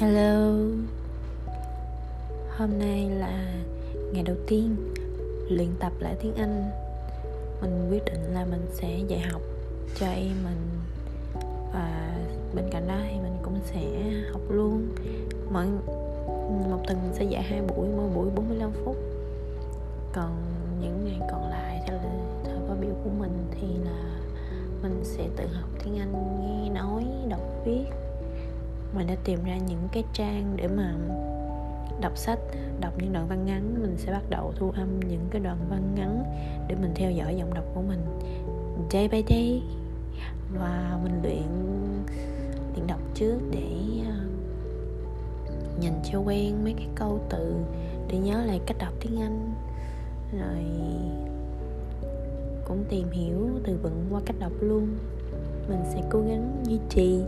Hello, hôm nay là ngày đầu tiên luyện tập lại tiếng Anh. Mình quyết định là mình sẽ dạy học cho em mình, và bên cạnh đó thì mình cũng sẽ học luôn. Mỗi một tuần mình sẽ dạy 2 buổi, mỗi buổi 45 phút. Còn những ngày còn lại theo phát biểu của mình thì là mình sẽ tự học tiếng Anh, nghe nói, đọc, viết. Mình đã tìm ra những cái trang để mà đọc sách, đọc những đoạn văn ngắn. Mình sẽ bắt đầu thu âm những cái đoạn văn ngắn để mình theo dõi giọng đọc của mình day by day, và mình luyện đọc trước để nhìn cho quen mấy cái câu từ, để nhớ lại cách đọc tiếng Anh, rồi cũng tìm hiểu từ vựng qua cách đọc luôn. Mình sẽ cố gắng duy trì.